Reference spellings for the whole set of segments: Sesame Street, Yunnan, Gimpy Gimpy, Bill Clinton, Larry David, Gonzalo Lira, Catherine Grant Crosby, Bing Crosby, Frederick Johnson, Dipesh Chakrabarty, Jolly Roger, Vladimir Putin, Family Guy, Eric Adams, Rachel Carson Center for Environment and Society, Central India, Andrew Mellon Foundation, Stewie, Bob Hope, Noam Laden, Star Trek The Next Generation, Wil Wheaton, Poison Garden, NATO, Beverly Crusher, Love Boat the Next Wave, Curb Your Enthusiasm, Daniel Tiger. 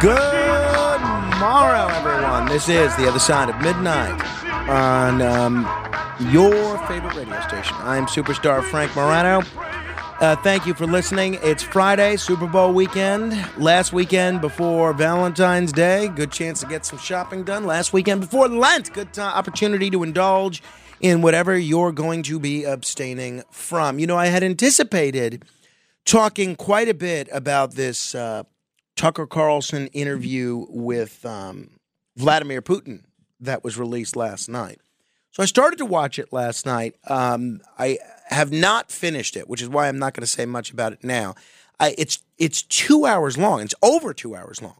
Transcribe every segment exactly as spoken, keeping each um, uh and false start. Good morrow, everyone. This is The Other Side of Midnight on um, your favorite radio station. I'm Superstar Frank Morano. Uh, thank you for listening. It's Friday, Super Bowl weekend. Last weekend before Valentine's Day. Good chance to get some shopping done. Last weekend before Lent. Good t- opportunity to indulge in whatever you're going to be abstaining from. You know, I had anticipated talking quite a bit about this uh Tucker Carlson interview with um, Vladimir Putin that was released last night. So I started to watch it last night. Um, I have not finished it, which is why I'm not going to say much about it now. I, it's it's two hours long. It's over two hours long.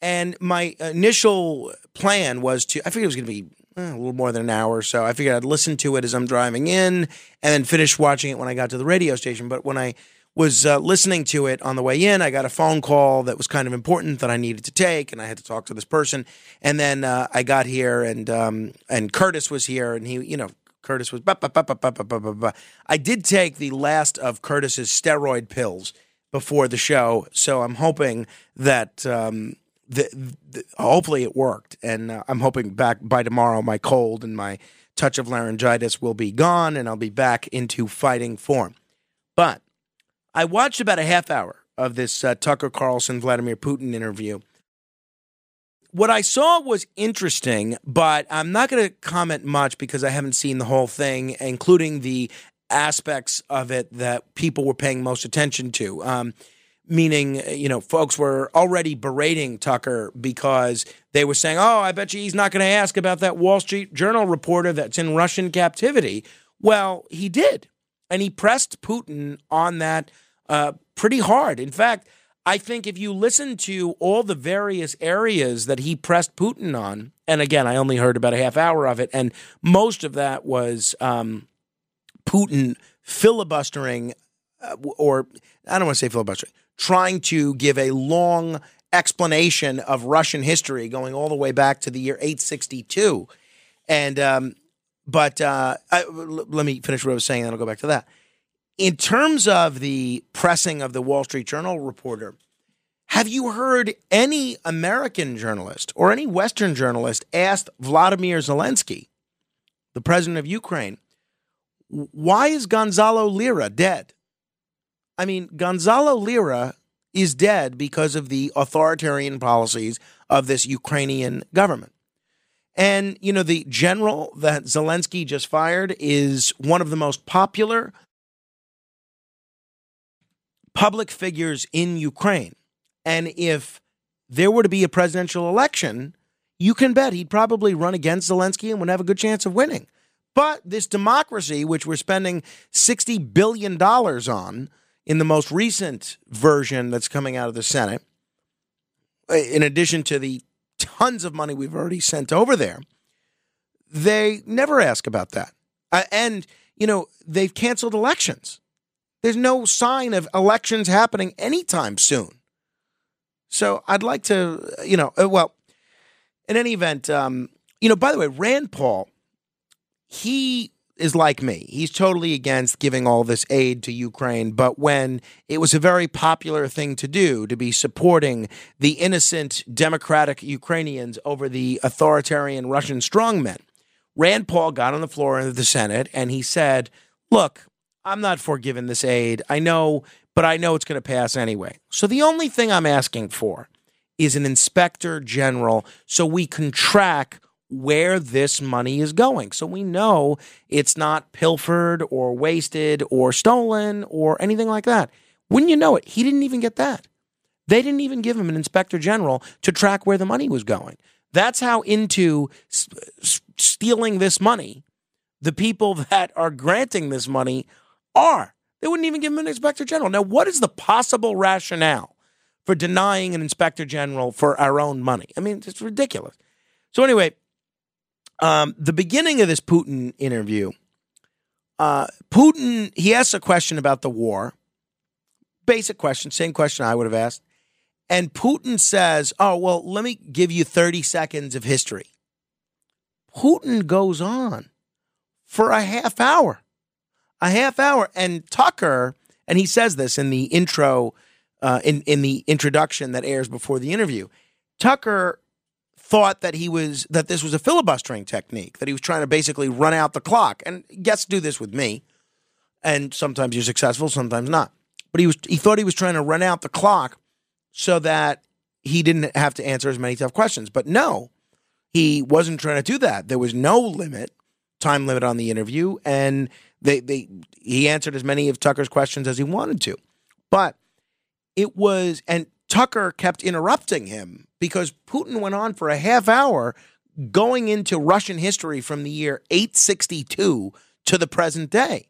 And my initial plan was to, I figured it was going to be eh, a little more than an hour or so. I figured I'd listen to it as I'm driving in and then finish watching it when I got to the radio station. But when I was uh, listening to it on the way in, I got a phone call that was kind of important that I needed to take, and I had to talk to this person. And then uh, I got here, and um, and Curtis was here, and he, you know, Curtis was. Bah, bah, bah, bah, bah, bah, bah, bah. I did take the last of Curtis's steroid pills before the show, so I'm hoping that um, the, the, hopefully it worked, and uh, I'm hoping back by tomorrow my cold and my touch of laryngitis will be gone, and I'll be back into fighting form. But I watched about a half hour of this uh, Tucker Carlson, Vladimir Putin interview. What I saw was interesting, but I'm not going to comment much because I haven't seen the whole thing, including the aspects of it that people were paying most attention to. Um, meaning, you know, folks were already berating Tucker because they were saying, oh, I bet you he's not going to ask about that Wall Street Journal reporter that's in Russian captivity. Well, he did. And he pressed Putin on that uh, pretty hard. In fact, I think if you listen to all the various areas that he pressed Putin on, and again, I only heard about a half hour of it, and most of that was um, Putin filibustering, uh, or I don't want to say filibustering, trying to give a long explanation of Russian history going all the way back to the year eight sixty-two. And um But uh, I, let me finish what I was saying, then I'll go back to that. In terms of the pressing of the Wall Street Journal reporter, have you heard any American journalist or any Western journalist ask Vladimir Zelensky, the president of Ukraine, why is Gonzalo Lira dead? I mean, Gonzalo Lira is dead because of the authoritarian policies of this Ukrainian government. And, you know, the general that Zelensky just fired is one of the most popular public figures in Ukraine. And if there were to be a presidential election, you can bet he'd probably run against Zelensky and would have a good chance of winning. But this democracy, which we're spending sixty billion dollars on in the most recent version that's coming out of the Senate, in addition to the tons of money we've already sent over there, they never ask about that. Uh, and, you know, they've canceled elections. There's no sign of elections happening anytime soon. So I'd like to, you know, uh, well, in any event, um, you know, by the way, Rand Paul, he is like me. He's totally against giving all this aid to Ukraine, but when it was a very popular thing to do, to be supporting the innocent democratic Ukrainians over the authoritarian Russian strongmen, Rand Paul got on the floor of the Senate and he said, look, I'm not for giving this aid. I know, but I know it's going to pass anyway. So the only thing I'm asking for is an inspector general so we can track where this money is going. So we know it's not pilfered or wasted or stolen or anything like that. Wouldn't you know it? He didn't even get that. They didn't even give him an inspector general to track where the money was going. That's how into s- s- stealing this money the people that are granting this money are. They wouldn't even give him an inspector general. Now, what is the possible rationale for denying an inspector general for our own money? I mean, it's ridiculous. So anyway, um, the beginning of this Putin interview, uh, Putin, he asks a question about the war. Basic question, same question I would have asked. And Putin says, oh, well, let me give you thirty seconds of history. Putin goes on for a half hour. A half hour. And Tucker, and he says this in the intro, uh, in, in the introduction that airs before the interview, Tucker thought that he was, that this was a filibustering technique, that he was trying to basically run out the clock. And guests do this with me. And sometimes you're successful, sometimes not. But he was, he thought he was trying to run out the clock so that he didn't have to answer as many tough questions. But no, he wasn't trying to do that. There was no limit, time limit on the interview, and they, they he answered as many of Tucker's questions as he wanted to. But it was, and Tucker kept interrupting him because Putin went on for a half hour going into Russian history from the year eight sixty-two to the present day.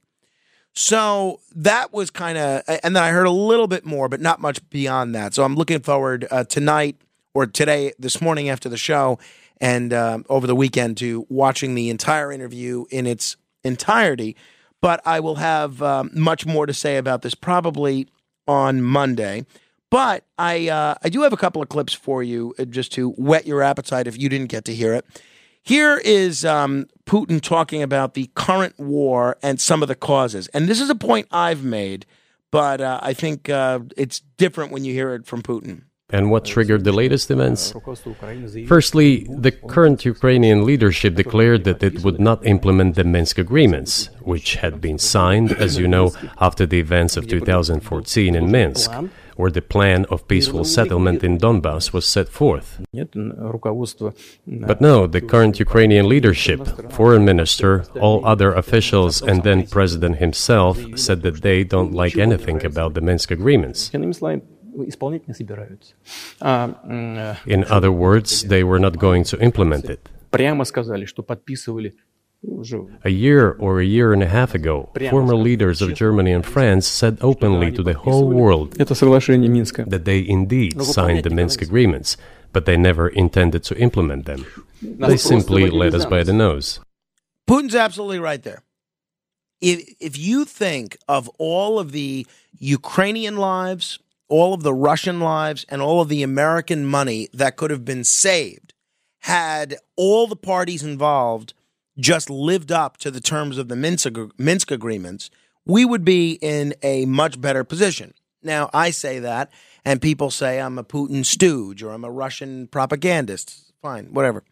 So that was kind of, and then I heard a little bit more, but not much beyond that. So I'm looking forward uh, tonight or today, this morning after the show and um, over the weekend to watching the entire interview in its entirety. But I will have um, much more to say about this probably on Monday. But I, uh, I do have a couple of clips for you just to whet your appetite if you didn't get to hear it. Here is um, Putin talking about the current war and some of the causes. And this is a point I've made, but uh, I think uh, it's different when you hear it from Putin. And what triggered the latest events? Firstly, the current Ukrainian leadership declared that it would not implement the Minsk agreements, which had been signed, as you know, after the events of two thousand fourteen in Minsk, where the plan of peaceful settlement in Donbas was set forth. But no, the current Ukrainian leadership, foreign minister, all other officials, and then president himself said that they don't like anything about the Minsk agreements. In other words, they were not going to implement it. A year or a year and a half ago, former leaders of Germany and France said openly to the whole world that they indeed signed the Minsk agreements, but they never intended to implement them. They simply led us by the nose. Putin's absolutely right there. If, if you think of all of the Ukrainian lives, all of the Russian lives, and all of the American money that could have been saved had all the parties involved just lived up to the terms of the Minsk, Minsk agreements, we would be in a much better position. Now, I say that, and people say I'm a Putin stooge or I'm a Russian propagandist. Fine, whatever.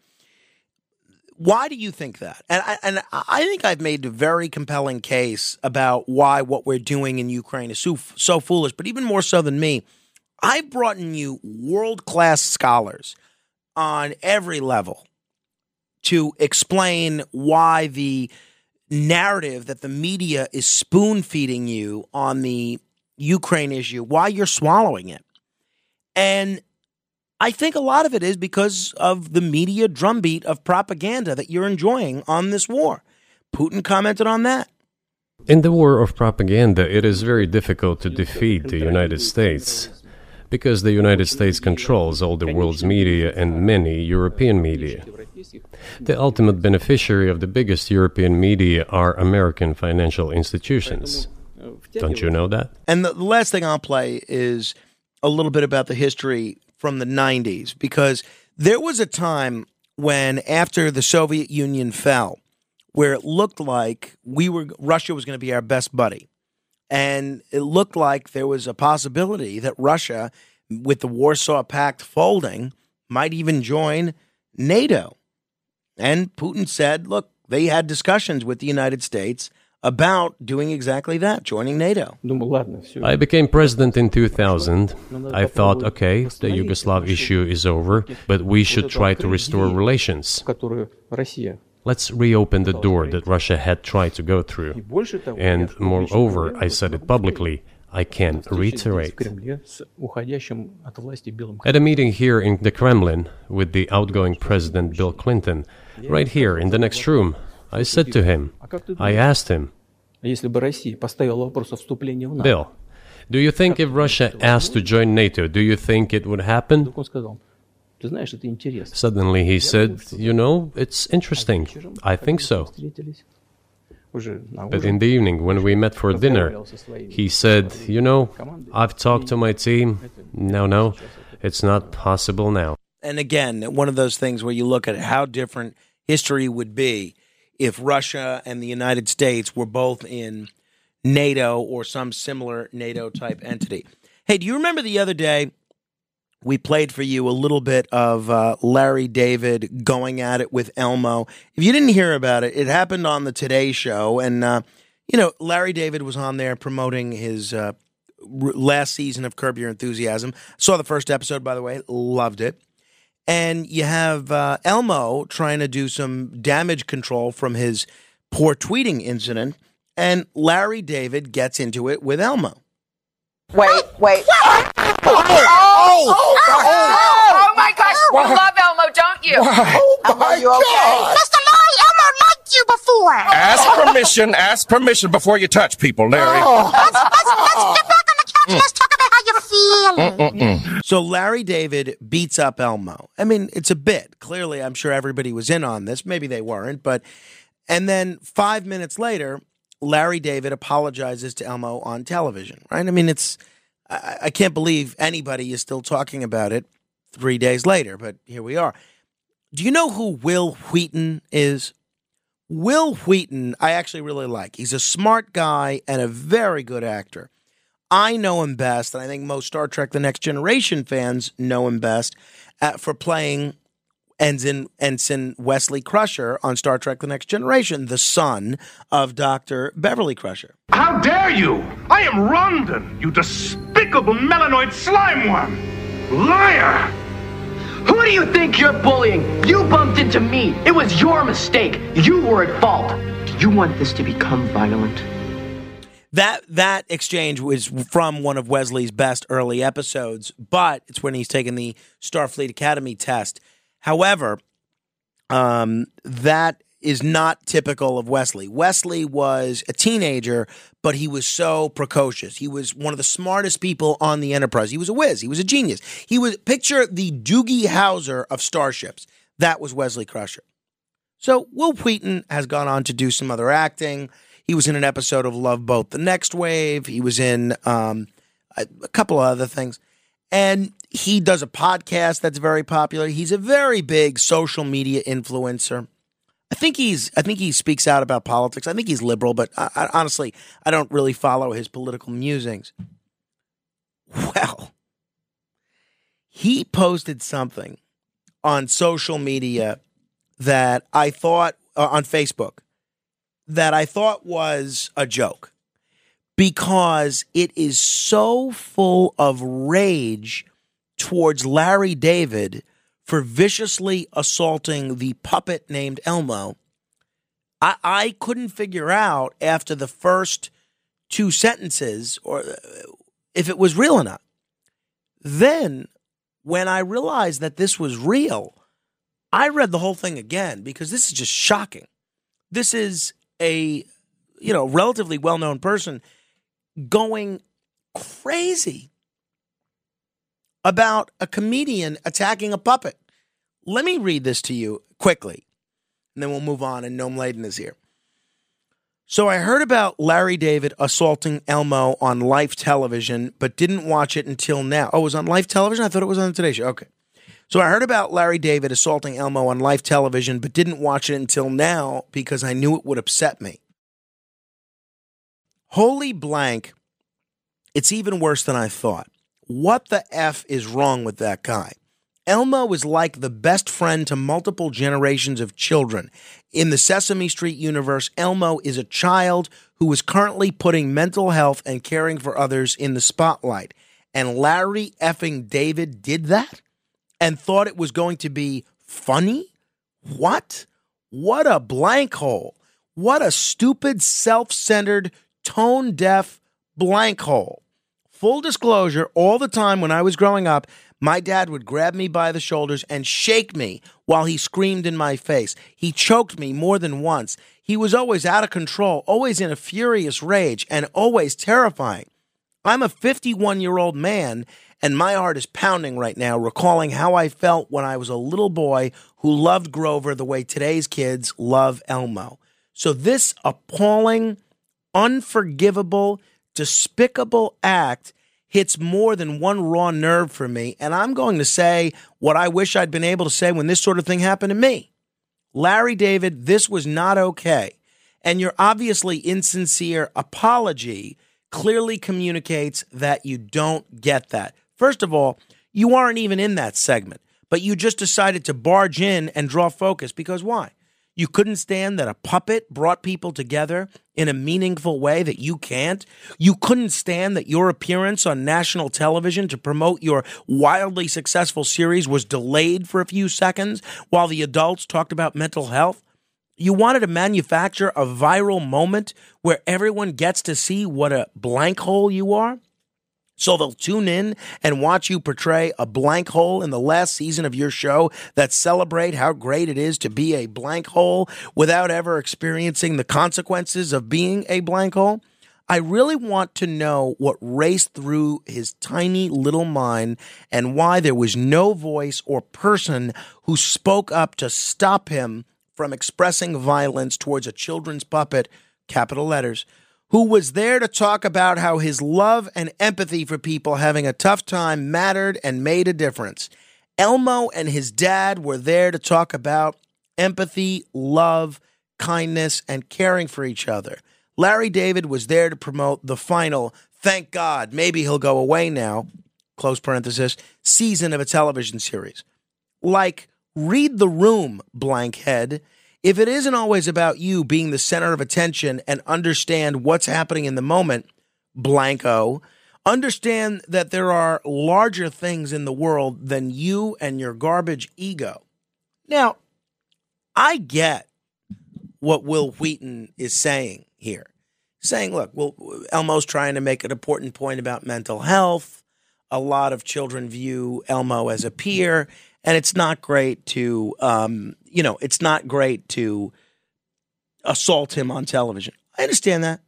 Why do you think that? And I, and I think I've made a very compelling case about why what we're doing in Ukraine is so, so foolish, but even more so than me, I brought in you world-class scholars on every level to explain why the narrative that the media is spoon-feeding you on the Ukraine issue, why you're swallowing it. And I think a lot of it is because of the media drumbeat of propaganda that you're enjoying on this war. Putin commented on that. In the war of propaganda, it is very difficult to defeat the United States because the United States controls all the world's media and many European media. The ultimate beneficiary of the biggest European media are American financial institutions. Don't you know that? And the last thing I'll play is a little bit about the history from the nineties, because there was a time when after the Soviet Union fell, where it looked like we were Russia was going to be our best buddy. And it looked like there was a possibility that Russia, with the Warsaw Pact folding, might even join NATO. And Putin said, look, they had discussions with the United States about doing exactly that, joining NATO. I became president in two thousand. I thought, okay, the Yugoslav issue is over, but we should try to restore relations. Let's reopen the door that Russia had tried to go through. And moreover, I said it publicly, I can reiterate. At a meeting here in the Kremlin with the outgoing president Bill Clinton, right here in the next room, I said to him, I asked him, Bill, do you think if Russia asked to join NATO, do you think it would happen? Suddenly he said, you know, it's interesting. I think so. But in the evening, when we met for dinner, he said, you know, I've talked to my team. No, no, it's not possible now. And again, one of those things where you look at how different history would be if Russia and the United States were both in NATO or some similar NATO-type entity. Hey, do you remember the other day we played for you a little bit of uh, Larry David going at it with Elmo? If you didn't hear about it, it happened on the Today Show. And, uh, you know, Larry David was on there promoting his uh, r- last season of Curb Your Enthusiasm. Saw the first episode, by the way. Loved it. And you have uh, Elmo trying to do some damage control from his poor tweeting incident, and Larry David gets into it with Elmo. Wait, wait. Oh, oh, oh, oh, oh, oh my gosh, you love Elmo, don't you? Oh my Elmo, you okay? God. Mister Larry, Elmo liked you before. Ask permission, ask permission before you touch people, Larry. Oh. Let's, let's, let's get back on the couch, mm. let's talk about how you're feeling. Mm-mm-mm. So Larry David beats up Elmo. I mean, it's a bit. Clearly, I'm sure everybody was in on this. Maybe they weren't, but... And then five minutes later, Larry David apologizes to Elmo on television, right? I mean, it's... I, I can't believe anybody is still talking about it three days later, but here we are. Do you know who Wil Wheaton is? Wil Wheaton, I actually really like. He's a smart guy and a very good actor. I know him best, and I think most Star Trek The Next Generation fans know him best at, for playing Ensign, Ensign Wesley Crusher on Star Trek The Next Generation, the son of Doctor Beverly Crusher. How dare you! I am Rondon, you despicable melanoid slime worm! Liar! Who do you think you're bullying? You bumped into me. It was your mistake. You were at fault. Do you want this to become violent? That that exchange was from one of Wesley's best early episodes, but it's when he's taking the Starfleet Academy test. However, um, that is not typical of Wesley. Wesley was a teenager, but he was so precocious. He was one of the smartest people on the Enterprise. He was a whiz. He was a genius. He was, picture the Doogie Howser of starships. That was Wesley Crusher. So Wil Wheaton has gone on to do some other acting. He was in an episode of Love Boat the Next Wave. He was in um, a, a couple of other things. And he does a podcast that's very popular. He's a very big social media influencer. I think he's. I think he speaks out about politics. I think he's liberal, but I, I, honestly, I don't really follow his political musings. Well, he posted something on social media that I thought, uh, on Facebook, that I thought was a joke, because it is so full of rage towards Larry David for viciously assaulting the puppet named Elmo. I, I couldn't figure out after the first two sentences or if it was real or not. Then when I realized that this was real, I read the whole thing again, because this is just shocking. This is a, you know, relatively well-known person going crazy about a comedian attacking a puppet. Let me read this to you quickly, and then we'll move on, and Noam Laden is here. So I heard about Larry David assaulting Elmo on live television, but didn't watch it until now. Oh, it was on live television? I thought it was on the Today Show. Okay. So I heard about Larry David assaulting Elmo on live television, but didn't watch it until now because I knew it would upset me. Holy blank, it's even worse than I thought. What the F is wrong with that guy? Elmo is like the best friend to multiple generations of children. In the Sesame Street universe, Elmo is a child who is currently putting mental health and caring for others in the spotlight. And Larry effing David did that and thought it was going to be funny? What? What a blank hole. What a stupid, self-centered, tone-deaf blank hole. Full disclosure, all the time when I was growing up, my dad would grab me by the shoulders and shake me while he screamed in my face. He choked me more than once. He was always out of control, always in a furious rage, and always terrifying. I'm a fifty-one-year-old man, and my heart is pounding right now, recalling how I felt when I was a little boy who loved Grover the way today's kids love Elmo. So this appalling, unforgivable, despicable act hits more than one raw nerve for me, and I'm going to say what I wish I'd been able to say when this sort of thing happened to me. Larry David, this was not okay, and your obviously insincere apology clearly communicates that you don't get that. First of all, you aren't even in that segment, but you just decided to barge in and draw focus because why? You couldn't stand that a puppet brought people together in a meaningful way that you can't. You couldn't stand that your appearance on national television to promote your wildly successful series was delayed for a few seconds while the adults talked about mental health. You wanted to manufacture a viral moment where everyone gets to see what a blank hole you are. So they'll tune in and watch you portray a blank hole in the last season of your show that celebrate how great it is to be a blank hole without ever experiencing the consequences of being a blank hole. I really want to know what raced through his tiny little mind and why there was no voice or person who spoke up to stop him from expressing violence towards a children's puppet, capital letters, who was there to talk about how his love and empathy for people having a tough time mattered and made a difference. Elmo and his dad were there to talk about empathy, love, kindness, and caring for each other. Larry David was there to promote the final, thank God, maybe he'll go away now, close parenthesis, season of a television series. Like, read the room, blankhead. If it isn't always about you being the center of attention and understand what's happening in the moment, blanko, understand that there are larger things in the world than you and your garbage ego. Now, I get what Wil Wheaton is saying here. Saying, look, well, Elmo's trying to make an important point about mental health. A lot of children view Elmo as a peer. And it's not great to, um, you know, it's not great to assault him on television. I understand that.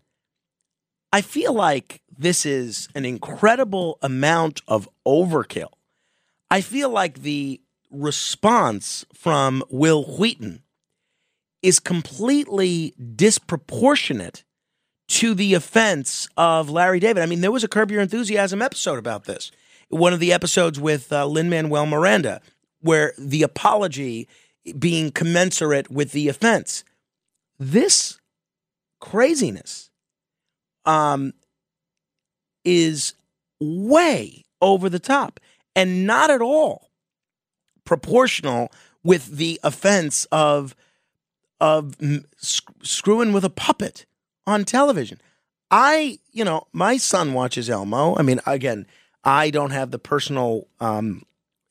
I feel like this is an incredible amount of overkill. I feel like the response from Wil Wheaton is completely disproportionate to the offense of Larry David. I mean, there was a Curb Your Enthusiasm episode about this. One of the episodes with uh, Lin-Manuel Miranda, where the apology being commensurate with the offense. This craziness um, is way over the top and not at all proportional with the offense of, of sc- screwing with a puppet on television. I, you know, my son watches Elmo. I mean, again, I don't have the personal um,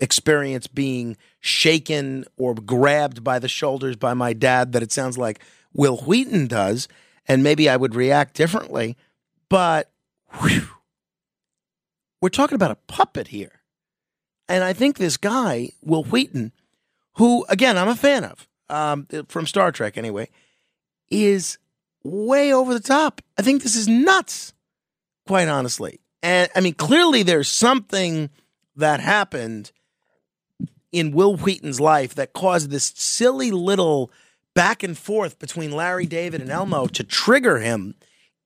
experience being shaken or grabbed by the shoulders by my dad that it sounds like Wil Wheaton does, and maybe I would react differently, but whew, we're talking about a puppet here. And I think this guy, Wil Wheaton, who, again, I'm a fan of, um, from Star Trek anyway, is way over the top. I think this is nuts, quite honestly. And, I mean, clearly there's something that happened in Wil Wheaton's life that caused this silly little back and forth between Larry David and Elmo to trigger him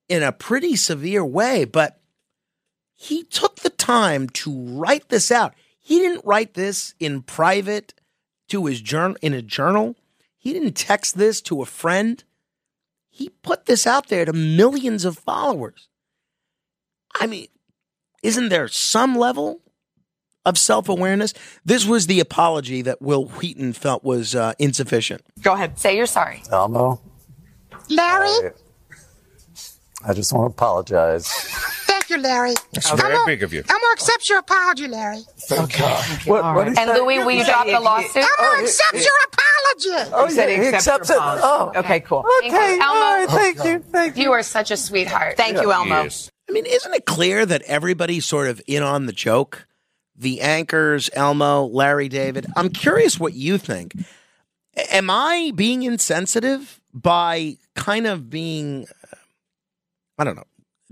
in a pretty severe way. But he took the time to write this out. He didn't write this in private to his journal, in a journal. He didn't text this to a friend. He put this out there to millions of followers. I mean, isn't there some level of self-awareness. This was the apology that Wil Wheaton felt was uh, insufficient. Go ahead. Say you're sorry. Elmo. Larry. I, I just want to apologize. Thank you, Larry. That's Elmo, very big of you. Elmo accepts your apology, Larry. Thank okay. God. Thank you. What, what right. And Louis, will you drop the lawsuit? Elmo oh, accepts it, it, your apology. Oh, he said he accepts it. Oh. Okay, cool. Okay, thank Elmo. Right, thank oh, you. Thank you. You are such a sweetheart. Thank yeah. you, Elmo. Yes. I mean, isn't it clear that everybody's sort of in on the joke? The anchors, Elmo, Larry David. I'm curious what you think. Am I being insensitive by kind of being, I don't know,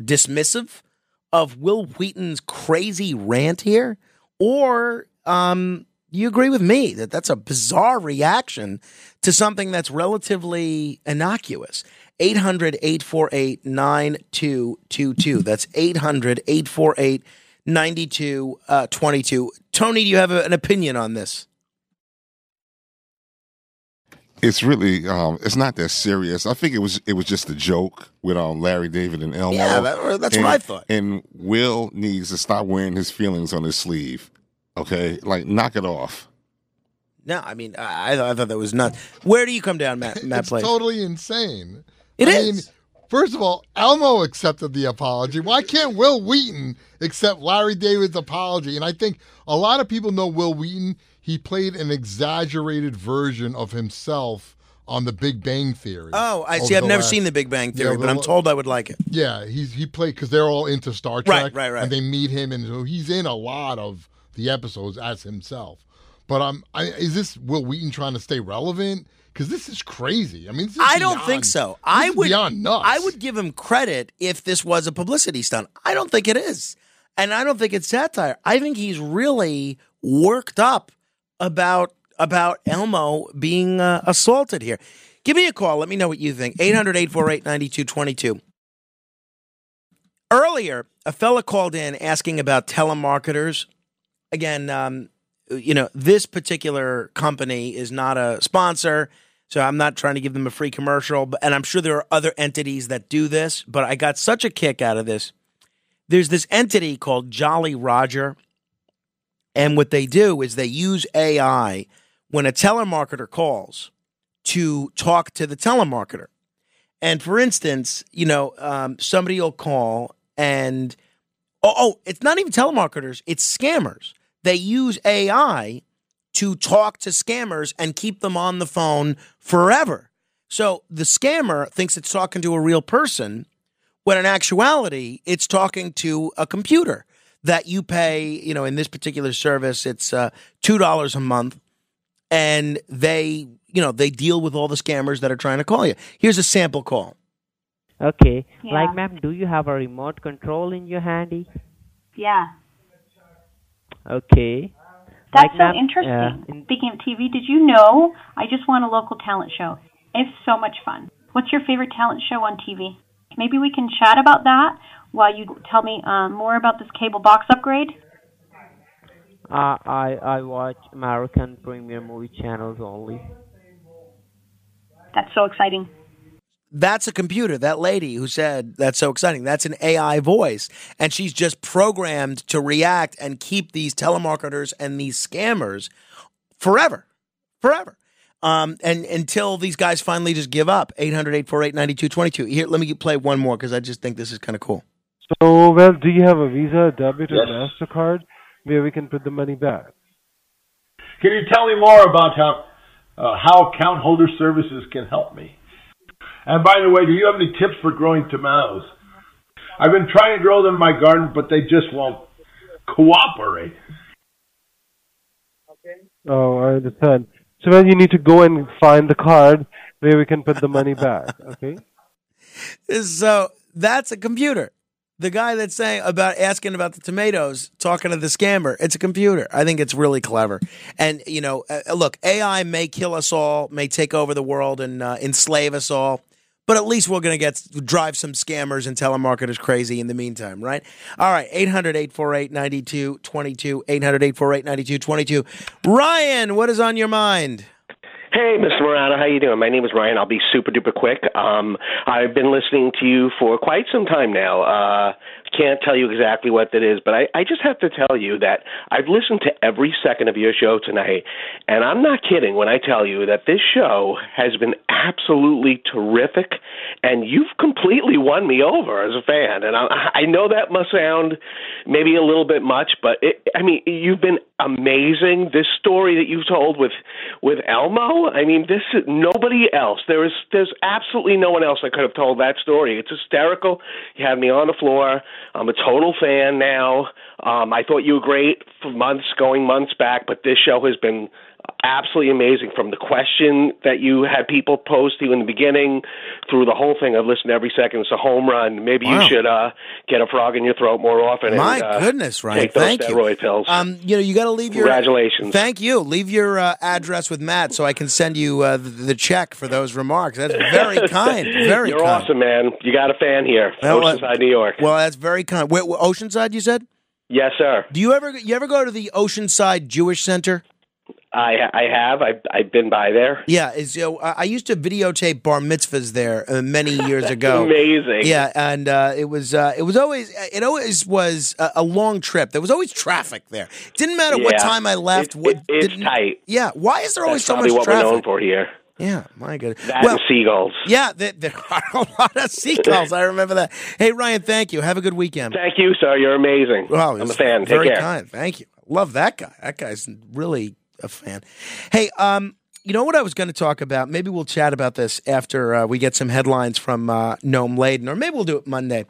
dismissive of Wil Wheaton's crazy rant here? Or um, you agree with me that that's a bizarre reaction to something that's relatively innocuous? eight hundred, eight four eight, nine two two two. That's eight hundred, eight four eight, nine two two two. Tony, do you have a, an opinion on this? It's really, um, it's not that serious. I think it was it was just a joke with um, Larry David and Elmo. Yeah, that, that's and, what I thought. And Will needs to stop wearing his feelings on his sleeve, okay? Like, knock it off. No, I mean, I, I thought that was nuts. Where do you come down, Matt? Matt it's Blake? Totally insane. It I is. Mean, first of all, Elmo accepted the apology. Why can't Wil Wheaton accept Larry David's apology? And I think a lot of people know Wil Wheaton. He played an exaggerated version of himself on The Big Bang Theory. Oh, I see. I've never last, seen The Big Bang Theory, yeah, but I'm told I would like it. Yeah, he's, he played because they're all into Star Trek. Right, right, right. And they meet him, and so he's in a lot of the episodes as himself. But um, I, is this Wil Wheaton trying to stay relevant? Because this is crazy. I mean, this is I beyond, don't think so. I would beyond nuts. I would give him credit if this was a publicity stunt. I don't think it is, and I don't think it's satire. I think he's really worked up about about Elmo being uh, assaulted here. Give me a call. Let me know what you think. eight hundred, eight four eight, nine two two two. Earlier, a fella called in asking about telemarketers. Again, um. You know, this particular company is not a sponsor, so I'm not trying to give them a free commercial. But, and I'm sure there are other entities that do this, but I got such a kick out of this. There's this entity called Jolly Roger, and what they do is they use A I when a telemarketer calls to talk to the telemarketer. And for instance, you know, um, somebody will call and, oh, oh, it's not even telemarketers, it's scammers. They use A I to talk to scammers and keep them on the phone forever. So the scammer thinks it's talking to a real person, when in actuality, it's talking to a computer that you pay, you know, in this particular service, it's uh, two dollars a month. And they, you know, they deal with all the scammers that are trying to call you. Here's a sample call. Okay. Yeah. Like, ma'am, do you have a remote control in your handy? Yeah. Okay. That's like so that, interesting. Uh, Speaking of T V, did you know I just won a local talent show? It's so much fun. What's your favorite talent show on T V? Maybe we can chat about that while you tell me uh, more about this cable box upgrade. Uh, I I watch American Premier Movie Channels only. That's so exciting. That's a computer, that lady who said, that's so exciting. That's an A I voice. And she's just programmed to react and keep these telemarketers and these scammers forever, forever. Um, and until these guys finally just give up. eight hundred, eight four eight, nine two two two. Here, let me play one more because I just think this is kind of cool. So, well, do you have a Visa, debit, yes, or MasterCard where we can put the money back? Can you tell me more about how, uh, how account holder services can help me? And by the way, do you have any tips for growing tomatoes? I've been trying to grow them in my garden, but they just won't cooperate. Okay. Oh, I understand. So then you need to go and find the card where we can put the money back, okay? So that's a computer. The guy that's saying about asking about the tomatoes, talking to the scammer, it's a computer. I think it's really clever. And, you know, uh, look, A I may kill us all, may take over the world and uh, enslave us all, but at least we're going to get drive some scammers and telemarketers crazy in the meantime, right? All right, eight hundred, eight four eight, nine two two two, eight hundred, eight four eight, nine two two two. Ryan, what is on your mind? Hey, Mister Murata, how you doing? My name is Ryan. I'll be super duper quick. Um, I've been listening to you for quite some time now. Uh, can't tell you exactly what that is, but I, I just have to tell you that I've listened to every second of your show tonight, and I'm not kidding when I tell you that this show has been absolutely terrific, and you've completely won me over as a fan. And I, I know that must sound maybe a little bit much, but it, I mean, you've been amazing. This story that you've told with with Elmo. I mean, this is nobody else. There is, there's absolutely no one else that could have told that story. It's hysterical. You had me on the floor. I'm a total fan now. Um, I thought you were great for months, going months back, but this show has been absolutely amazing, from the question that you had people pose to you in the beginning through the whole thing. I've listened to every second. It's a home run. Maybe wow. you should uh, get a frog in your throat more often. My and, uh, goodness, Ryan. Take those thank steroid you. Pills. Um, you know, you got to leave your congratulations. Thank you. Leave your uh, address with Matt so I can send you uh, the, the check for those remarks. That's very kind. Very. You're kind. Awesome, man. You got a fan here, well, Oceanside, uh, New York. Well, that's very kind. Wait, Oceanside, you said? Yes, sir. Do you ever you ever go to the Oceanside Jewish Center? I I have. I've, I've been by there. Yeah. It's, you know, I used to videotape bar mitzvahs there uh, many years That's ago. Amazing. Yeah. And uh, it was uh, it was always it always was a, a long trip. There was always traffic there. It didn't matter yeah. what time I left. It, what, it, it's didn't, tight. Yeah. Why is there always That's so much traffic? Probably what we're known for here. Yeah, my goodness. That well, and seagulls. Yeah, there, there are a lot of seagulls. I remember that. Hey, Ryan, thank you. Have a good weekend. Thank you, sir. You're amazing. Wow, I'm a fan. Very Take care. Kind. Thank you. Love that guy. That guy's really a fan. Hey, um, you know what I was going to talk about? Maybe we'll chat about this after uh, we get some headlines from uh, Noam Laden, or maybe we'll do it Monday.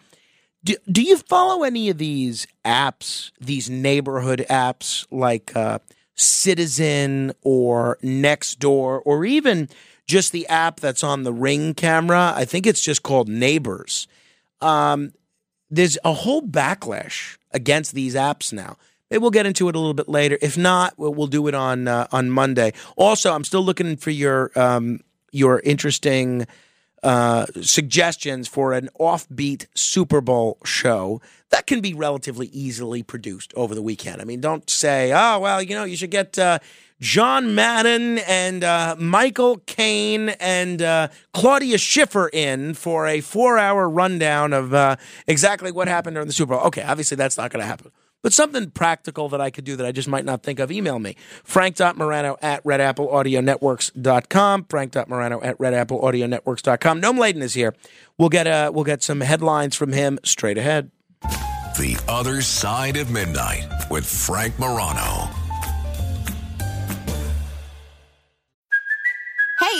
Do, do you follow any of these apps, these neighborhood apps like uh, Citizen or Nextdoor, or even just the app that's on the Ring camera? I think it's just called Neighbors. Um, there's a whole backlash against these apps now. We'll get into it a little bit later. If not, we'll, we'll do it on uh, on Monday. Also, I'm still looking for your um, your interesting uh, suggestions for an offbeat Super Bowl show that can be relatively easily produced over the weekend. I mean, don't say, oh, well, you know, you should get uh, John Madden and uh, Michael Caine and uh, Claudia Schiffer in for a four-hour rundown of uh, exactly what happened during the Super Bowl. Okay, obviously that's not going to happen. But something practical that I could do that I just might not think of, email me. Frank.Morano at Red Apple Audio Networks dot com. Frank.Morano at Red Apple Audio Networks dot com. Noam Laden is here. We'll get, uh, we'll get some headlines from him straight ahead. The Other Side of Midnight with Frank Morano. Hey,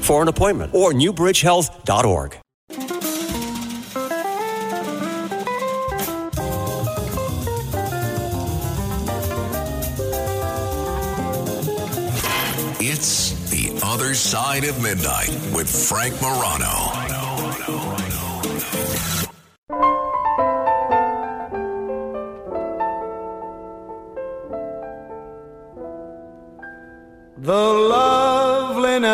for an appointment, or newbridge health dot org. It's The Other Side of Midnight with Frank Morano. The loveliness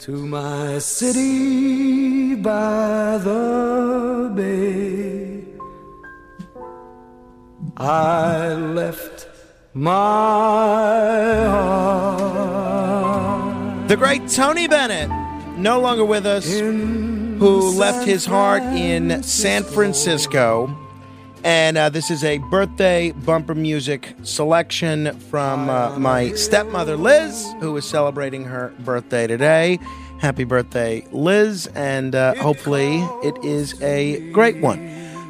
to my city by the bay. I left my heart. The great Tony Bennett, no longer with us, in who San left his heart in San Francisco. And uh, this is a birthday bumper music selection from uh, my stepmother, Liz, who is celebrating her birthday today. Happy birthday, Liz, and uh, hopefully it is a great one.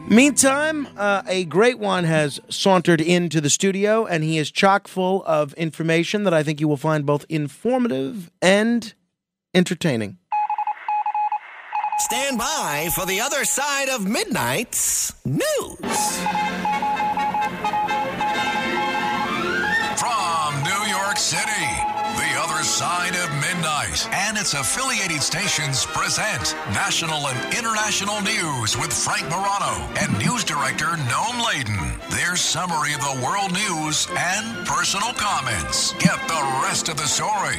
Meantime, uh, a great one has sauntered into the studio, and he is chock full of information that I think you will find both informative and entertaining. Stand by for the other side of midnight's news. From New York City, the other side of midnight and its affiliated stations present national and international news with Frank Morano and news director Noam Laden. Their summary of the world news and personal comments. Get the rest of the story.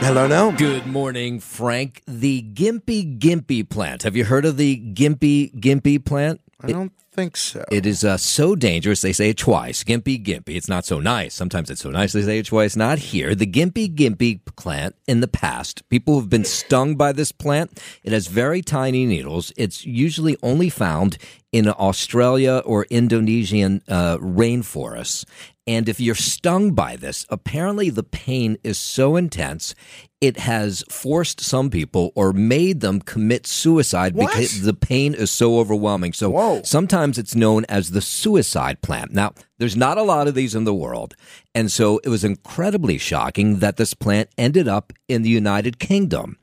Hello, no. Good morning, Frank. The Gimpy Gimpy plant. Have you heard of the Gimpy Gimpy plant? I it, don't think so. It is uh, so dangerous, they say it twice. Gimpy Gimpy. It's not so nice. Sometimes it's so nice, they say it twice. Not here. The Gimpy Gimpy plant in the past. People have been stung by this plant. It has very tiny needles. It's usually only found in Australia or Indonesian uh, rainforests. And if you're stung by this, apparently the pain is so intense, it has forced some people or made them commit suicide what? because the pain is so overwhelming. So Whoa. sometimes it's known as the suicide plant. Now, there's not a lot of these in the world. And so it was incredibly shocking that this plant ended up in the United Kingdom.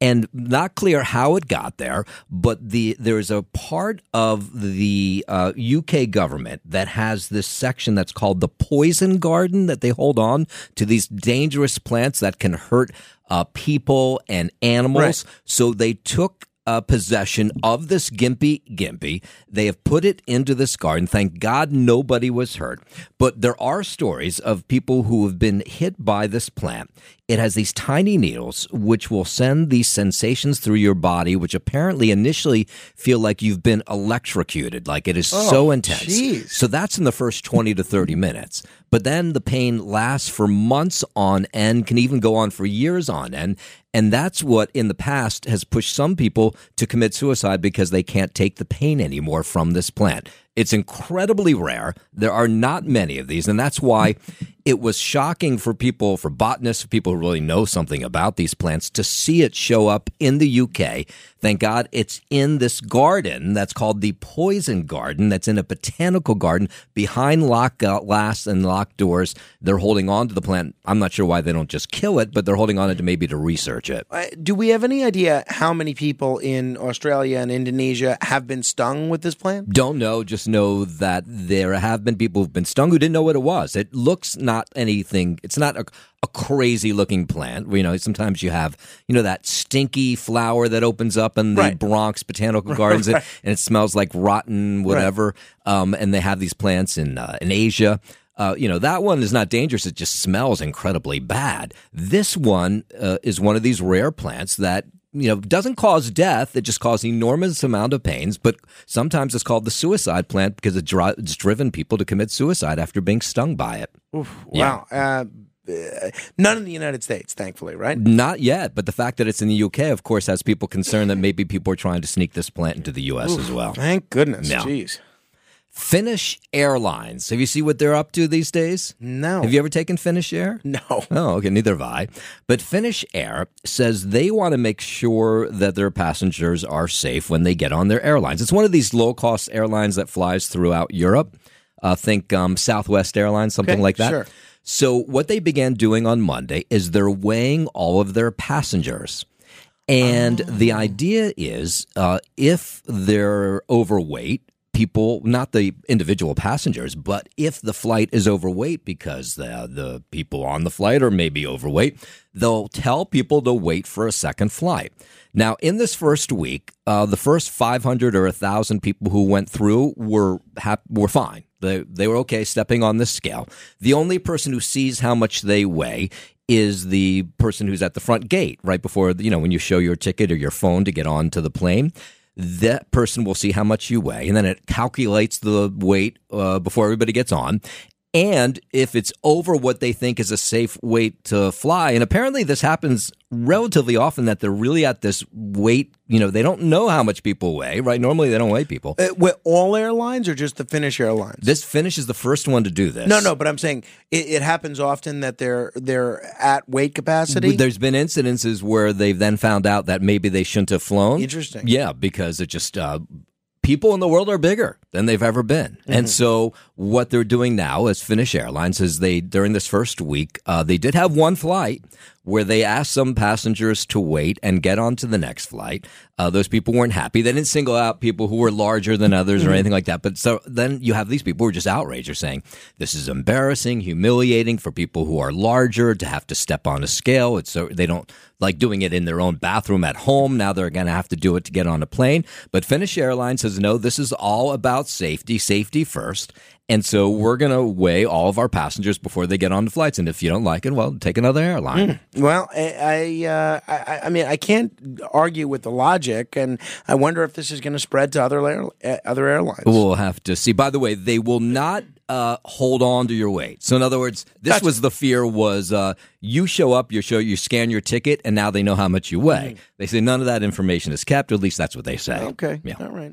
And not clear how it got there, but the there's a part of the uh, U K government that has this section that's called the Poison Garden, that they hold on to these dangerous plants that can hurt uh, people and animals. Right. So they took Uh, possession of this Gimpy Gimpy. They have put it into this garden. Thank God nobody was hurt. But there are stories of people who have been hit by this plant. It has these tiny needles which will send these sensations through your body, which apparently initially feel like you've been electrocuted. Like it is oh, so intense. Geez. So that's in the first twenty to thirty minutes. But then the pain lasts for months on end, can even go on for years on end. And that's what in the past has pushed some people to commit suicide because they can't take the pain anymore from this plant. It's incredibly rare. There are not many of these. And that's why it was shocking for people, for botanists, for people who really know something about these plants, to see it show up in the U K. Thank God it's in this garden that's called the Poison Garden, that's in a botanical garden behind locked glass and locked doors. They're holding on to the plant. I'm not sure why they don't just kill it, but they're holding on to maybe to research it. Uh, do we have any idea how many people in Australia and Indonesia have been stung with this plant? Don't know. Just know that there have been people who've been stung who didn't know what it was. It looks not anything. It's not a... a crazy-looking plant. You know, sometimes you have, you know, that stinky flower that opens up in the right. Bronx Botanical Gardens, right. and it smells like rotten whatever. Right. Um, and they have these plants in uh, in Asia. Uh, you know, that one is not dangerous. It just smells incredibly bad. This one uh, is one of these rare plants that, you know, doesn't cause death. It just causes enormous amount of pains. But sometimes it's called the suicide plant because it dri- it's driven people to commit suicide after being stung by it. Oof, wow. Yeah. Uh, Uh, none in the United States, thankfully, right? Not yet, but the fact that it's in the U K, of course, has people concerned that maybe people are trying to sneak this plant into the U S Ooh, as well. Thank goodness. No. Jeez. Finnish Airlines. Have you seen what they're up to these days? No. Have you ever taken Finnish Air? No. Oh, okay, neither have I. But Finnish Air says they want to make sure that their passengers are safe when they get on their airlines. It's one of these low-cost airlines that flies throughout Europe. Uh, think um, Southwest Airlines, something okay, like that. Sure. So what they began doing on Monday is they're weighing all of their passengers. And oh. the idea is uh, if they're overweight, people, not the individual passengers, but if the flight is overweight because the, the people on the flight are maybe overweight, they'll tell people to wait for a second flight. Now, in this first week, uh, the first five hundred or one thousand people who went through were hap- were fine. They, they were okay stepping on the scale. The only person who sees how much they weigh is the person who's at the front gate right before, you know, when you show your ticket or your phone to get onto the plane. That person will see how much you weigh, and then it calculates the weight uh, before everybody gets on. And if it's over what they think is a safe weight to fly, and apparently this happens relatively often that they're really at this weight, you know, they don't know how much people weigh, right? Normally they don't weigh people. Uh, with all airlines or just the Finnish Airlines? This Finnish is the first one to do this. No, no, but I'm saying it, it happens often that they're they're at weight capacity. There's been incidences where they've then found out that maybe they shouldn't have flown. Interesting. Yeah, because it just... Uh, People in the world are bigger than they've ever been. Mm-hmm. And so what they're doing now as Finnish Airlines is they, during this first week, uh, they did have one flight where they asked some passengers to wait and get on to the next flight. Uh, those people weren't happy. They didn't single out people who were larger than others mm-hmm. or anything like that. But so then you have these people who are just outraged. They're saying this is embarrassing, humiliating for people who are larger to have to step on a scale. It's so they don't like doing it in their own bathroom at home. Now they're going to have to do it to get on a plane. But Finnish Airlines says, no, this is all about safety, safety first. And so we're going to weigh all of our passengers before they get on the flights. And if you don't like it, well, take another airline. Mm. Well, I I, uh, I I mean, I can't argue with the logic. And I wonder if this is going to spread to other la- other airlines. We'll have to see. By the way, they will not uh, hold on to your weight. So in other words, this gotcha. was the fear was uh, you show up, you show you scan your ticket, and now they know how much you weigh. Mm. They say none of that information is kept. Or at least that's what they say. Okay. Yeah. All right.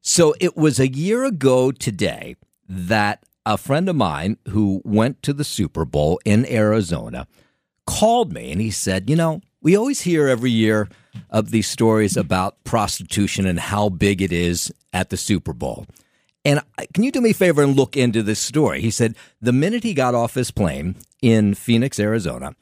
So it was a year ago today that a friend of mine who went to the Super Bowl in Arizona called me and he said, you know, we always hear every year of these stories about prostitution and how big it is at the Super Bowl. And can you do me a favor and look into this story? He said the minute he got off his plane in Phoenix, Arizona,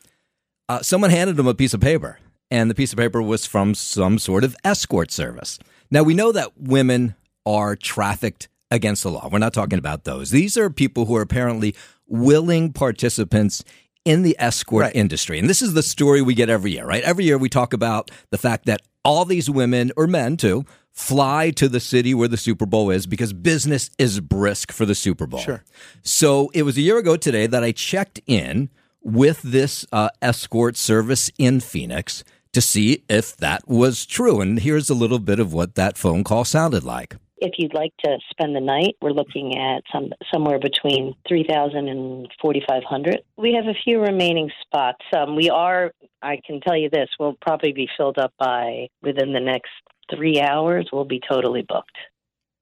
uh, someone handed him a piece of paper, and the piece of paper was from some sort of escort service. Now, we know that women are trafficked against the law. We're not talking about those. These are people who are apparently willing participants in the escort right. industry. And this is the story we get every year, right? Every year we talk about the fact that all these women, or men too, fly to the city where the Super Bowl is because business is brisk for the Super Bowl. Sure. So it was a year ago today that I checked in with this uh, escort service in Phoenix to see if that was true. And here's a little bit of what that phone call sounded like. If you'd like to spend the night, we're looking at some somewhere between three thousand and forty-five hundred. We have a few remaining spots. Um, we are, I can tell you this, we'll probably be filled up by within the next three hours. We'll be totally booked.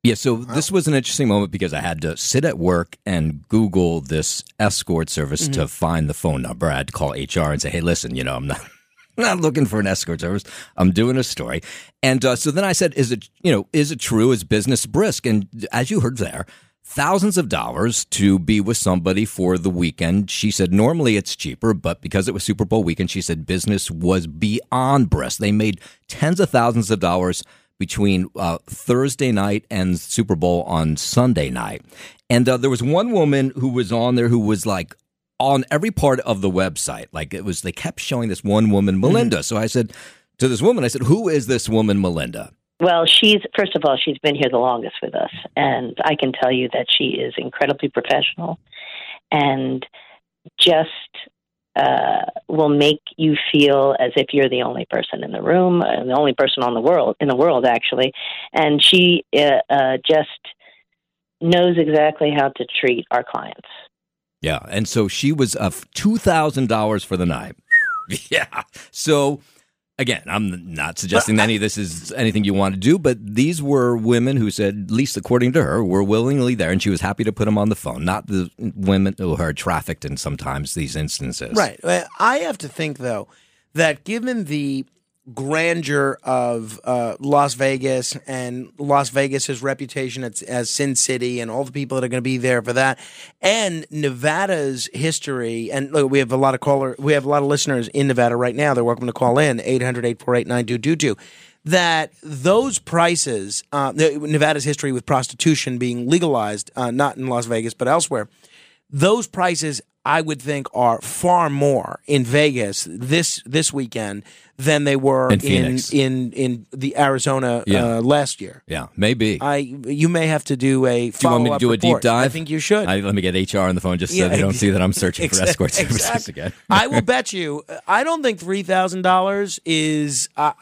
Yeah, so wow. this was an interesting moment because I had to sit at work and Google this escort service mm-hmm. to find the phone number. I had to call H R and say, hey, listen, you know, I'm not... I'm not looking for an escort service. I'm doing a story. And uh, so then I said, is it, you know, is it true? Is business brisk? And as you heard there, thousands of dollars to be with somebody for the weekend. She said, normally it's cheaper, but because it was Super Bowl weekend, she said business was beyond brisk. They made tens of thousands of dollars between uh, Thursday night and Super Bowl on Sunday night. And uh, there was one woman who was on there who was like, on every part of the website, like it was, they kept showing this one woman, Melinda. Mm-hmm. So I said to this woman, I said, who is this woman, Melinda? Well, she's, first of all, she's been here the longest with us. And I can tell you that she is incredibly professional and just uh, will make you feel as if you're the only person in the room and the only person on the world, in the world, actually. And she uh, uh, just knows exactly how to treat our clients. Yeah, and so she was of two thousand dollars for the night. yeah. So, again, I'm not suggesting any of this is anything you want to do, but these were women who said, at least according to her, were willingly there, and she was happy to put them on the phone, not the women who are trafficked in sometimes these instances. Right. I have to think, though, that given the grandeur of uh, Las Vegas and Las Vegas's reputation as, as Sin City and all the people that are going to be there for that, and Nevada's history. And look, we have a lot of caller, we have a lot of listeners in Nevada right now. They're welcome to call in eight hundred, eight four eight, nine two two two. That those prices, uh, Nevada's history with prostitution being legalized, uh, not in Las Vegas but elsewhere, those prices I would think are far more in Vegas this this weekend than they were in in, in in the Arizona yeah. uh, last year. Yeah, maybe. I you may have to do a follow-up. Do you want me to do report. a deep dive? I think you should. I, let me get H R on the phone just so yeah, they don't ex- see that I'm searching ex- for escort services exactly. again. I will bet you. I don't think three thousand dollars is. Uh,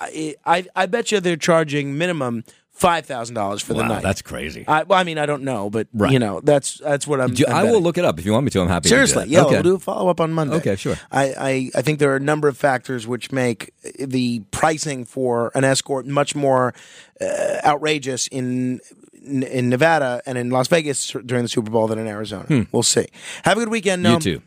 I I bet you they're charging minimum five thousand dollars for wow, the night. That's crazy. I, well, I mean, I don't know, but right. you know, that's that's what I'm. Do, I'm I will look it up if you want me to. I'm happy. Seriously, to do that. yeah, okay. We'll do a follow up on Monday. Okay, sure. I, I I think there are a number of factors which make the pricing for an escort much more uh, outrageous in, in in Nevada and in Las Vegas during the Super Bowl than in Arizona. Hmm. We'll see. Have a good weekend. Noam. You too.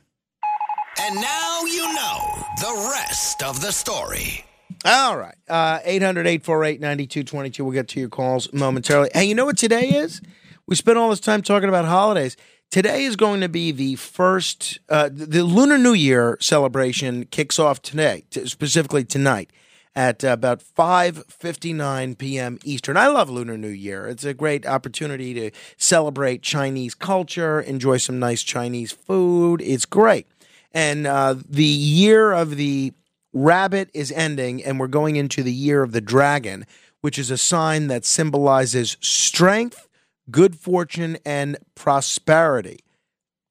And now you know the rest of the story. All right, uh, eight hundred, eight four eight, nine two two two. We'll get to your calls momentarily. Hey, you know what today is? We spent all this time talking about holidays. Today is going to be the first, uh, the Lunar New Year celebration kicks off today, t- specifically tonight at uh, about five fifty-nine p.m. Eastern. I love Lunar New Year. It's a great opportunity to celebrate Chinese culture, enjoy some nice Chinese food. It's great. And uh, the year of the rabbit is ending, and we're going into the year of the dragon, which is a sign that symbolizes strength, good fortune, and prosperity.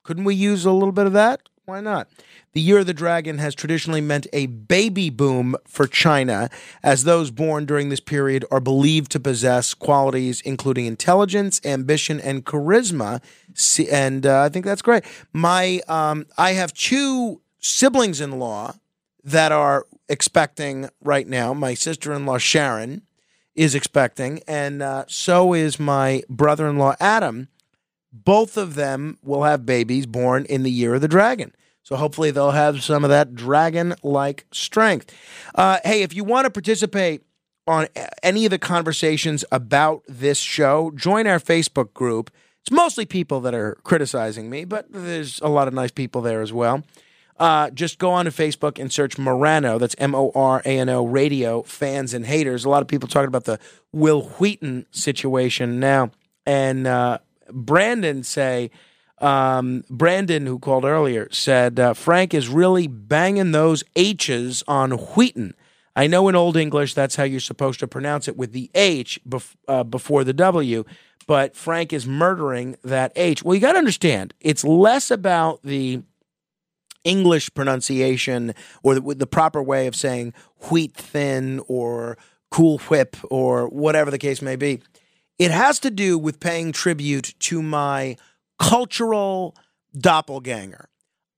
Couldn't we use a little bit of that? Why not? The Year of the Dragon has traditionally meant a baby boom for China, as those born during this period are believed to possess qualities including intelligence, ambition, and charisma. And uh, I think that's great. My, um, I have two siblings-in-law that are expecting right now. My sister-in-law, Sharon, is expecting, and uh, so is my brother-in-law, Adam. Both of them will have babies born in the Year of the Dragon. So hopefully they'll have some of that dragon-like strength. Uh, hey, if you want to participate on any of the conversations about this show, join our Facebook group. It's mostly people that are criticizing me, but there's a lot of nice people there as well. Uh, just go on to Facebook and search Morano, that's M O R A N O, Radio, Fans and Haters. A lot of people talking about the Wil Wheaton situation now. And uh, Brandon say, um, Brandon, who called earlier, said, uh, Frank is really banging those H's on Wheaton. I know in Old English that's how you're supposed to pronounce it with the H bef- uh, before the W, but Frank is murdering that H. Well, you got to understand, it's less about the English pronunciation or the, the proper way of saying wheat thin or cool whip or whatever the case may be. It has to do with paying tribute to my cultural doppelganger.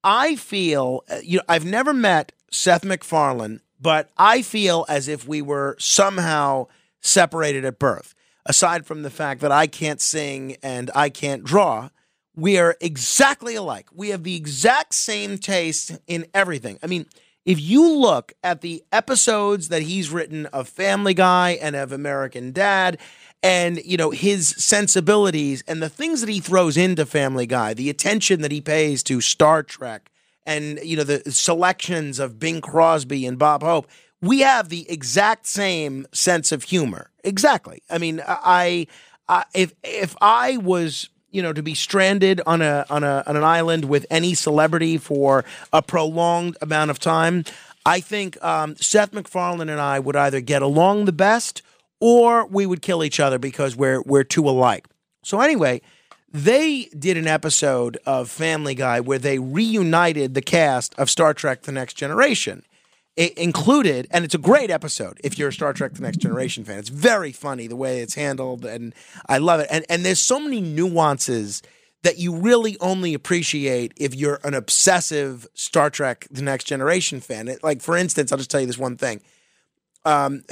I feel, you know, I've never met Seth MacFarlane, but I feel as if we were somehow separated at birth. Aside from the fact that I can't sing and I can't draw, we are exactly alike. We have the exact same taste in everything. I mean, if you look at the episodes that he's written of Family Guy and of American Dad and, you know, his sensibilities and the things that he throws into Family Guy, the attention that he pays to Star Trek and, you know, the selections of Bing Crosby and Bob Hope, we have the exact same sense of humor. Exactly. I mean, I, I if if I was... you know, to be stranded on a on a on an island with any celebrity for a prolonged amount of time, I think um, Seth MacFarlane and I would either get along the best or we would kill each other because we're we're too alike. So anyway, they did an episode of Family Guy where they reunited the cast of Star Trek The Next Generation. It included, and it's a great episode if you're a Star Trek The Next Generation fan. It's very funny the way it's handled, and I love it. And and there's so many nuances that you really only appreciate if you're an obsessive Star Trek The Next Generation fan. It, like, for instance, I'll just tell you this one thing. Um,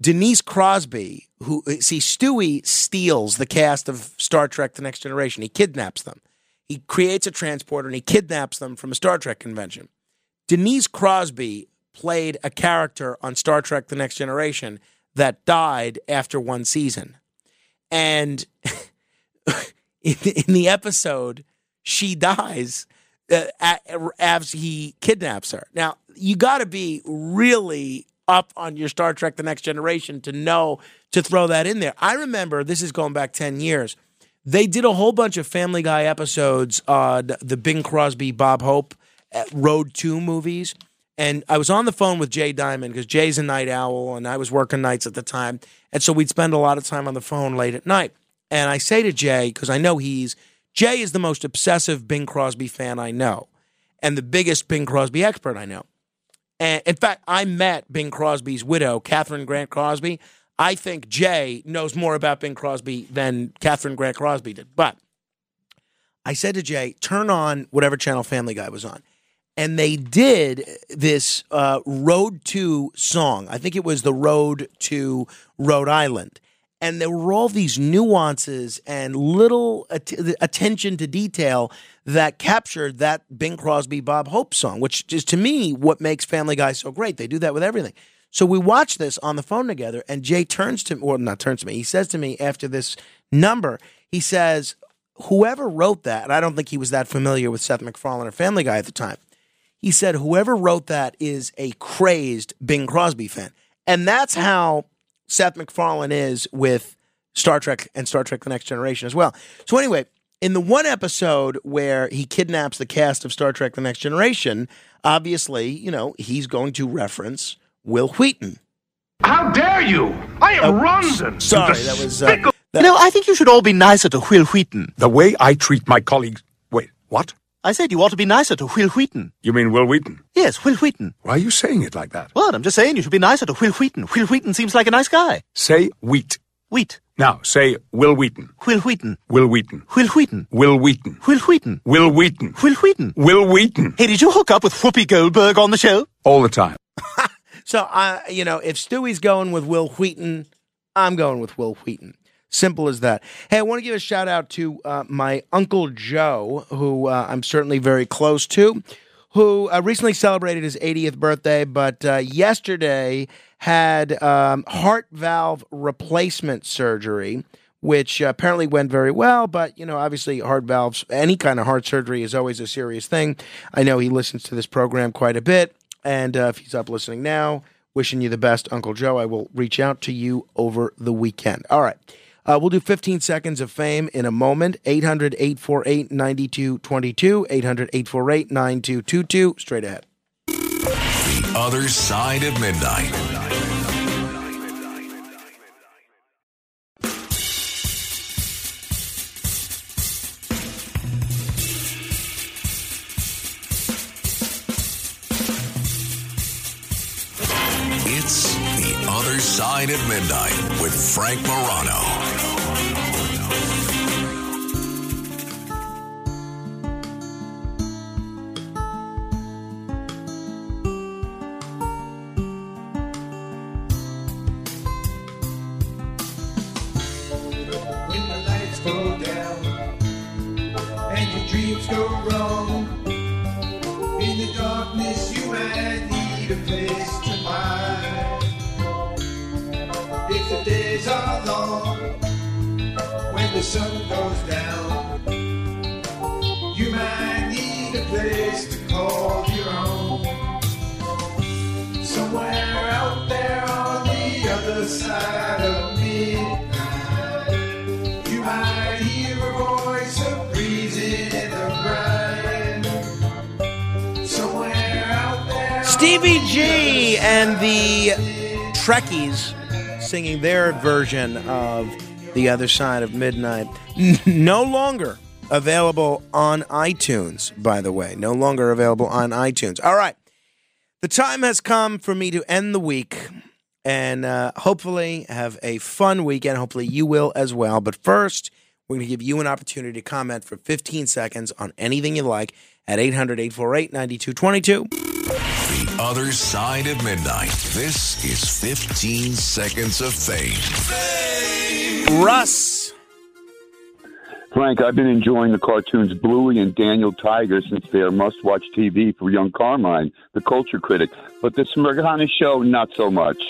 Denise Crosby, who, see, Stewie steals the cast of Star Trek The Next Generation. He kidnaps them. He creates a transporter, and he kidnaps them from a Star Trek convention. Denise Crosby played a character on Star Trek The Next Generation that died after one season. And in, in the episode, she dies uh, as he kidnaps her. Now, you got to be really up on your Star Trek The Next Generation to know to throw that in there. I remember, this is going back ten years, they did a whole bunch of Family Guy episodes on the Bing Crosby, Bob Hope, Road two movies. And I was on the phone with Jay Diamond because Jay's a night owl and I was working nights at the time. And so we'd spend a lot of time on the phone late at night. And I say to Jay, because I know he's, Jay is the most obsessive Bing Crosby fan I know and the biggest Bing Crosby expert I know. And in fact, I met Bing Crosby's widow, Catherine Grant Crosby. I think Jay knows more about Bing Crosby than Catherine Grant Crosby did. But I said to Jay, turn on whatever channel Family Guy was on. And they did this uh, Road to song. I think it was the Road to Rhode Island. And there were all these nuances and little att- attention to detail that captured that Bing Crosby, Bob Hope song, which is, to me, what makes Family Guy so great. They do that with everything. So we watched this on the phone together, and Jay turns to me, or not turns to me, he says to me after this number, he says, whoever wrote that, and I don't think he was that familiar with Seth MacFarlane or Family Guy at the time, he said, whoever wrote that is a crazed Bing Crosby fan. And that's how Seth MacFarlane is with Star Trek and Star Trek The Next Generation as well. So anyway, in the one episode where he kidnaps the cast of Star Trek The Next Generation, obviously, you know, he's going to reference Wil Wheaton. How dare you? I am oh, Ronson. Sorry, that was... Uh, that- no, I think you should all be nicer to Wil Wheaton. The way I treat my colleagues... Wait, what? I said you ought to be nicer to Wil Wheaton. You mean Wil Wheaton? Yes, Wil Wheaton. Why are you saying it like that? Well, I'm just saying you should be nicer to Wil Wheaton. Wil Wheaton seems like a nice guy. Say wheat. Wheat. Now, say Wil Wheaton. Wil Wheaton. Wil Wheaton. Wil Wheaton. Wil Wheaton. Wil Wheaton. Wil Wheaton. Wil Wheaton. Wil Wheaton. Hey, did you hook up with Whoopi Goldberg on the show? All the time. So, uh, you know, if Stewie's going with Wil Wheaton, I'm going with Wil Wheaton. Simple as that. Hey, I want to give a shout out to uh, my Uncle Joe, who uh, I'm certainly very close to, who uh, recently celebrated his eightieth birthday, but uh, yesterday had um, heart valve replacement surgery, which uh, apparently went very well. But, you know, obviously heart valves, any kind of heart surgery is always a serious thing. I know he listens to this program quite a bit. And uh, if he's up listening now, wishing you the best, Uncle Joe. I will reach out to you over the weekend. All right. Uh, we'll do fifteen seconds of fame in a moment. eight hundred, eight four eight, nine two two two, eight hundred, eight four eight, nine two two two. Straight ahead. The Other Side of Midnight. It's The Other Side of Midnight with Frank Morano. The sun goes down. You might need a place to call your own. Somewhere out there on the other side of midnight, you might hear a voice, a breeze in the grind. Somewhere out there. Stevie G and the Trekkies singing their version of The Other Side of Midnight. No longer available on iTunes, by the way. No longer available on iTunes. All right. The time has come for me to end the week and uh, hopefully have a fun weekend. Hopefully you will as well. But first, we're going to give you an opportunity to comment for fifteen seconds on anything you like at eight hundred, eight four eight, nine two two two. The Other Side of Midnight. This is fifteen seconds of fame. Fame! Russ. Frank, I've been enjoying the cartoons Bluey and Daniel Tiger since they are must-watch T V for young Carmine, the culture critic. But the Smirgana show, not so much.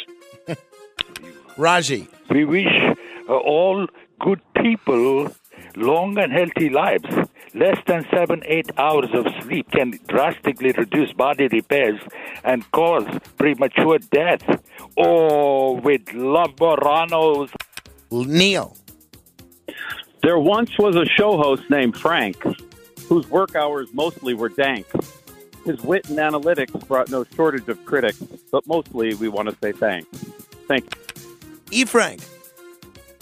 Raji. We wish uh, all good people long and healthy lives. Less than seven, eight hours of sleep can drastically reduce body repairs and cause premature death. Oh, with Laboranos. Neil. There once was a show host named Frank, whose work hours mostly were dank. His wit and analytics brought no shortage of critics, but mostly we want to say thanks. Thank you. E. Frank.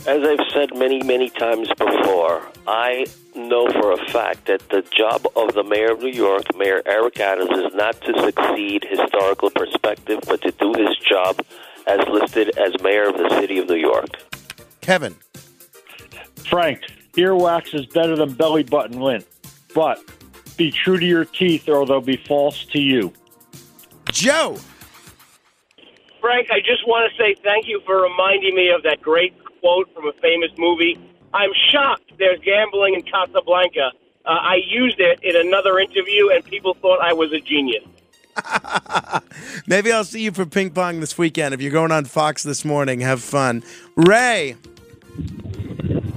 As I've said many, many times before, I know for a fact that the job of the mayor of New York, Mayor Eric Adams, is not to succeed historical perspective, but to do this job as listed as mayor of the city of New York. Kevin. Frank, earwax is better than belly button lint, but be true to your teeth or they'll be false to you. Joe. Frank, I just want to say thank you for reminding me of that great quote from a famous movie. I'm shocked there's gambling in Casablanca. Uh, I used it in another interview, and people thought I was a genius. Maybe I'll see you for ping pong this weekend. If you're going on Fox this morning, have fun. Ray.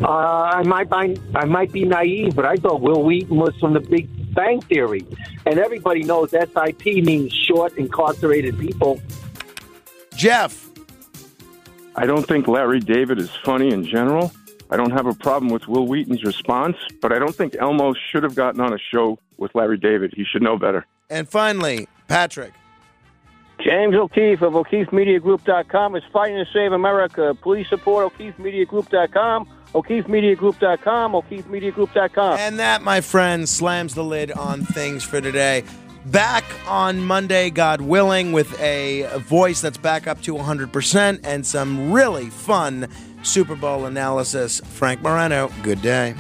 Uh, I might be, I might be naive, but I thought Wil Wheaton was from The Big Bang Theory. And everybody knows S I P means short, incarcerated people. Jeff. I don't think Larry David is funny in general. I don't have a problem with Wil Wheaton's response, but I don't think Elmo should have gotten on a show with Larry David. He should know better. And finally, Patrick. James O'Keefe of O'Keefe Media Group dot com is fighting to save America. Please support O'Keefe Media Group dot com, O'Keefe Media Group dot com, O'Keefe Media Group dot com. And that, my friend, slams the lid on things for today. Back on Monday, God willing, with a voice that's back up to one hundred percent and some really fun Super Bowl analysis. Frank Moreno, good day.